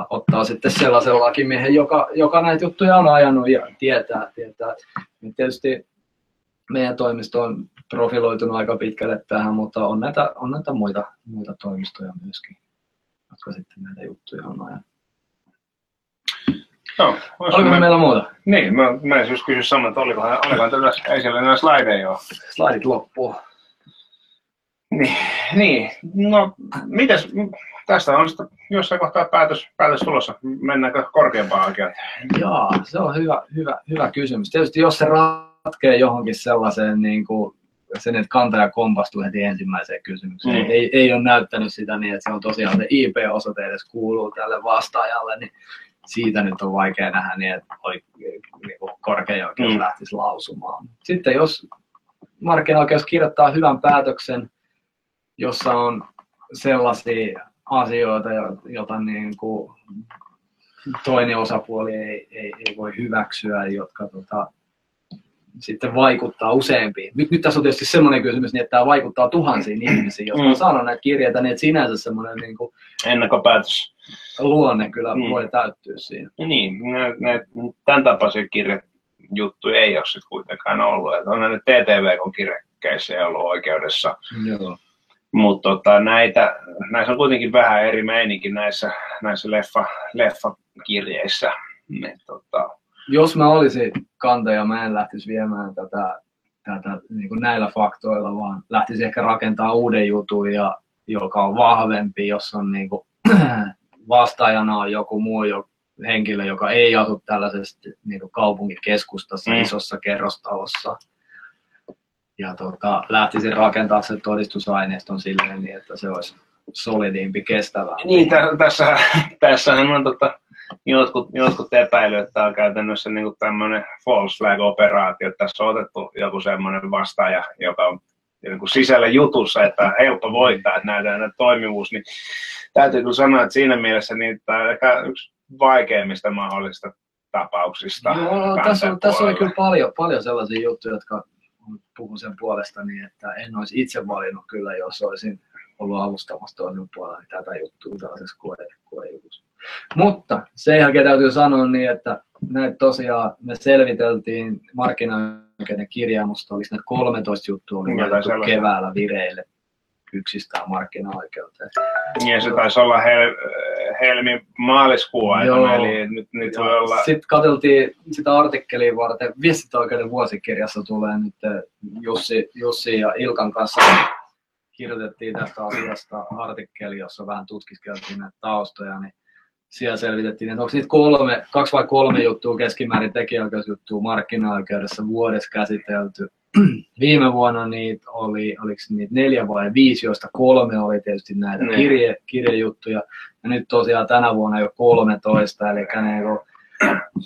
ottaa sitten sellaisen lakimiehen, joka näitä juttuja on ajanut ja tietää. Tietysti meidän toimisto on profiloitunut aika pitkälle tähän, mutta on näitä muita toimistoja myöskin, jotka sitten näitä juttuja on ajanut. Joo, olikohan meillä muuta? Niin, mä en siis kysy saman, että olikohan tätä, ei siellä enää slaideja joo. Slaidit loppuu. Niin, no mites, tästä on sitten jossain kohtaa päätös tulossa, mennäänkö korkeampaan oikeuteen? Joo, se on hyvä kysymys. Tietysti jos se ratkee johonkin sellaiseen, niin kuin sen, että kantaja kompastuu heti ensimmäiseen kysymykseen, ei ole näyttänyt sitä niin, että se on tosiaan se IP-osoite edes kuuluu tälle vastaajalle, niin siitä nyt on vaikea nähdä niin, että korkein oikeus lähtisi lausumaan. Sitten jos markkinaoikeus kirjoittaa hyvän päätöksen, jossa on sellaisia asioita, joita niin kuin toinen osapuoli ei voi hyväksyä, jotka sitten vaikuttaa useampiin. Nyt tässä on tietysti sellainen kysymys, niin että tämä vaikuttaa tuhansiin ihmisiin, jotka on saanut näitä kirjeitä, niin että sinänsä semmoinen niin kuin ennakkopäätös luonne kyllä voi täyttyä siinä. Niin, tämän tapaisia kirjejuttuja ei ole sitten kuitenkaan ollut. Et on näitä TTVK-kirjekeissejä ollut oikeudessa, mutta näissä on kuitenkin vähän eri meininki näissä leffakirjeissä. Jos mä olisin kantaja, mä en lähtisi viemään tätä niin kuin näillä faktoilla, vaan lähtisi ehkä rakentaa uuden jutun, joka on vahvempi, jos on niin kuin vastaajana on joku muu henkilö, joka ei asu tällaisessa niin kuin kaupunkikeskustassa, isossa kerrostalossa. Ja lähtisi rakentamaan sen todistusaineiston silleen niin, että se olisi solidimpi, kestävää. Niin, tässähän on jotkut epäilyt, että tämä on käytännössä niin kuin tämmöinen false flag-operaatio. Tässä on otettu joku semmoinen vastaaja, joka on niin kuin sisällä jutussa, että helppo voittaa, että näytetään toimivuus. Niin täytyy kyllä sanoa, että siinä mielessä niin tämä on ehkä yksi vaikeimmista mahdollisista tapauksista. Joo, tässä oli kyllä paljon sellaisia juttuja, jotka puhun sen puolesta, niin että en olisi itse valinnut kyllä, jos olisin ollut avustamassa toinen puolella niin tätä juttua tällaisessa koejutussa. Mutta sen jälkeen täytyy sanoa niin, että näitä tosiaan me selviteltiin markkinoilla näköinen kirja, musta olisi ne 13 juttua oli jaettu keväällä vireille yksistään markkinaoikeuteen. Ja se taisi olla helmi-maaliskuun aikana, eli nyt voi olla... Sitten katseltiin sitä artikkelia varten, viestintäoikeuden vuosikirjassa tulee nyt Jussi ja Ilkan kanssa kirjoitettiin tästä asiasta artikkeli, jossa vähän tutkiskeltiin näitä taustoja, niin siellä selvitettiin, että onko niitä kaksi vai kolme juttua keskimäärin tekijäoikeusjuttua markkinaoikeudessa vuodessa käsitelty. Viime vuonna niitä oli, oliko niitä 4 vai 5, joista 3 oli tietysti näitä kirjejuttuja. Ja nyt tosiaan tänä vuonna jo 13, eli ne on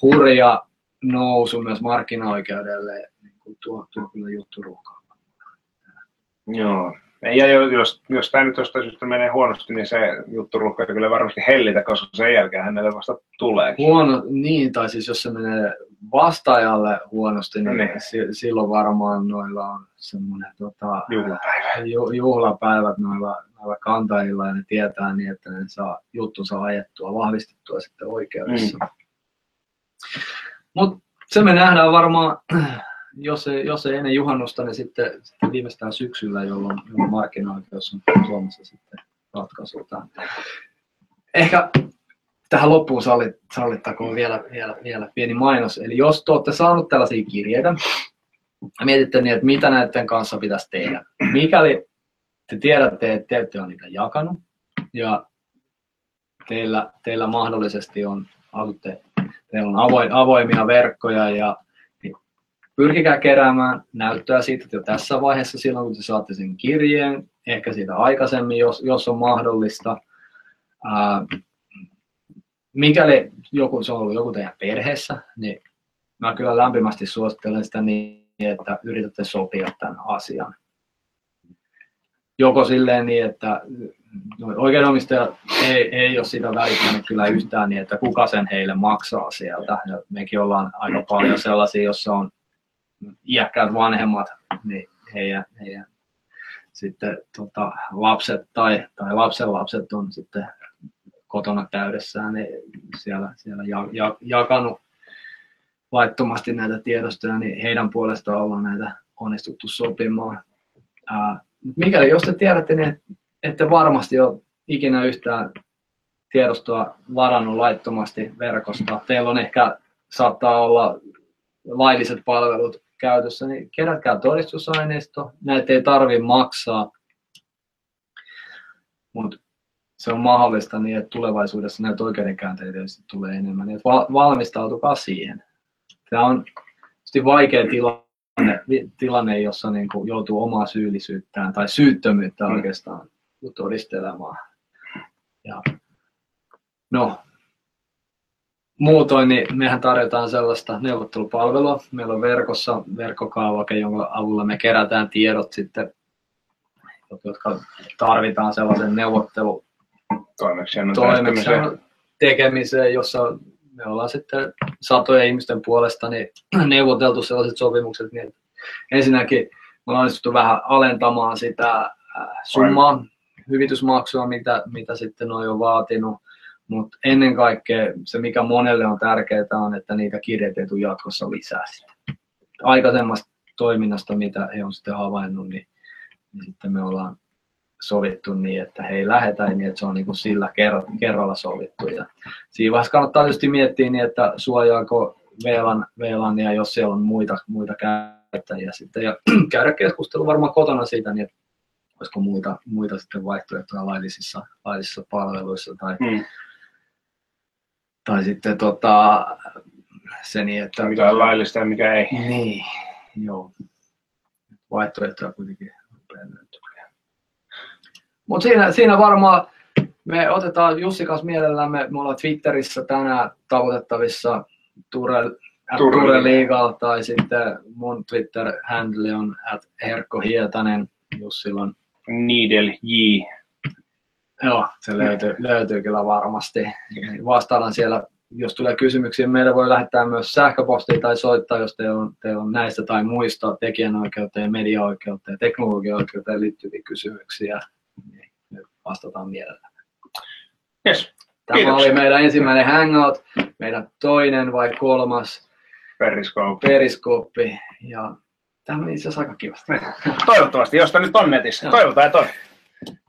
hurja nousu myös markkinaoikeudelle, niin tuo kyllä jutturuuhkaa. Joo. Ja jos tämä nyt jostain syystä menee huonosti, niin se jutturuuhka kyllä varmasti hellitä, koska sen jälkeen hänelle vasta tulee. Niin, tai siis jos se menee vastaajalle huonosti, niin silloin varmaan noilla on semmoinen juhlapäivät noilla kantajilla, ja ne tietää niin, että ne saa juttunsa ajettua, vahvistettua sitten oikeudessa. Mut se me nähdään varmaan... Jos ei ennen juhannusta, niin sitten viimeistään syksyllä, jolloin markkinaoikeus on Suomessa sitten ratkaisultaan. Ehkä tähän loppuun sallittakoon vielä pieni mainos. Eli jos te olette saaneet tällaisia kirjeitä ja mietitte niin, että mitä näiden kanssa pitäisi tehdä. Mikäli te tiedätte, että te ette ole niitä jakanut ja teillä mahdollisesti teillä on avoimia verkkoja ja pyrkikää keräämään näyttöä siitä, että jo tässä vaiheessa silloin, kun te saatte sen kirjeen, ehkä siitä aikaisemmin, jos on mahdollista. Mikäli se on ollut joku teidän perheessä, niin mä kyllä lämpimästi suosittelen sitä niin, että yritätte sopia tämän asian. Joko silleen niin, että oikeudenomistaja ei ole sitä välittänyt kyllä yhtään niin, että kuka sen heille maksaa sieltä. Ja mekin ollaan aika paljon sellaisia, jossa on iäkkäät vanhemmat, niin heidän sitten, lapset tai lapsenlapset on sitten kotona käydessään niin siellä jakanut laittomasti näitä tiedostoja, niin heidän puolestaan ollaan näitä onnistuttu sopimaan. Mikäli jos te tiedätte, niin ette varmasti ole ikinä yhtään tiedostoa varannut laittomasti verkosta. Teillä on ehkä, saattaa olla lailliset palvelut käytössä, niin kerätkää todistusaineisto. Näitä ei tarvitse maksaa, mutta se on mahdollista niin, että tulevaisuudessa näitä oikeudenkäyntejä tietysti tulee enemmän. Niin valmistautukaa siihen. Tämä on vaikea tilanne jossa niin kuin joutuu omaa syyllisyyttään tai syyttömyyttä oikeastaan todistelemaan. Ja, muutoin niin mehän tarjotaan sellaista neuvottelupalvelua. Meillä on verkossa verkkokaavake, jonka avulla me kerätään tiedot sitten, jotka tarvitaan sellaisen neuvottelutoimeksiannon tekemiseen, jossa me ollaan sitten satojen ihmisten puolesta niin neuvoteltu sellaiset sopimukset, niin ensinnäkin me ollaan onnistuttu vähän alentamaan sitä summaa, hyvitysmaksua, mitä sitten noi on vaatinut. Mutta ennen kaikkea se, mikä monelle on tärkeää, on, että niitä kirjeitä ei tule jatkossa lisää. Aikaisemmasta toiminnasta, mitä he on sitten havainnut, niin sitten me ollaan sovittu niin, että he ei lähetä, niin että se on niin kuin sillä kerralla sovittu. Ja siinä vaiheessa kannattaa tietysti miettiä niin, että suojaako VLAN ja jos siellä on muita käyttäjiä sitten. Ja käydä keskustelu varmaan kotona siitä, niin että olisiko muita sitten vaihtoehtoja laillisissa palveluissa tai... Tai sitten se niin, että... Mikä on laillista ja mikä ei. Niin, joo. Vaihtoehtoja kuitenkin rupeaa löytymään. Mutta siinä varmaan me otetaan Jussi kanssa mielellämme. Me ollaan Twitterissä tänään tavoitettavissa Turre Legal, tai sitten mun Twitter-handle on @Herkkohietanen. Jussilla on Needle J. Joo, se löytyy kyllä varmasti. Vastaillaan siellä, jos tulee kysymyksiä. Meidän voi lähettää myös sähköpostia tai soittaa, jos teillä on näistä tai muista tekijänoikeuteen, mediaoikeuteen, teknologiaoikeuteen liittyviä kysymyksiä. Me vastataan mielellään. Yes. Tämä oli meidän ensimmäinen hangout, meidän toinen vai kolmas. Periskooppi. Ja tämä on itse asiassa aika kivasti. Toivottavasti, josta nyt on netissä. Toivotaan ja toivotaan.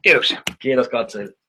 Kiitoksia. Kiitos katsojille.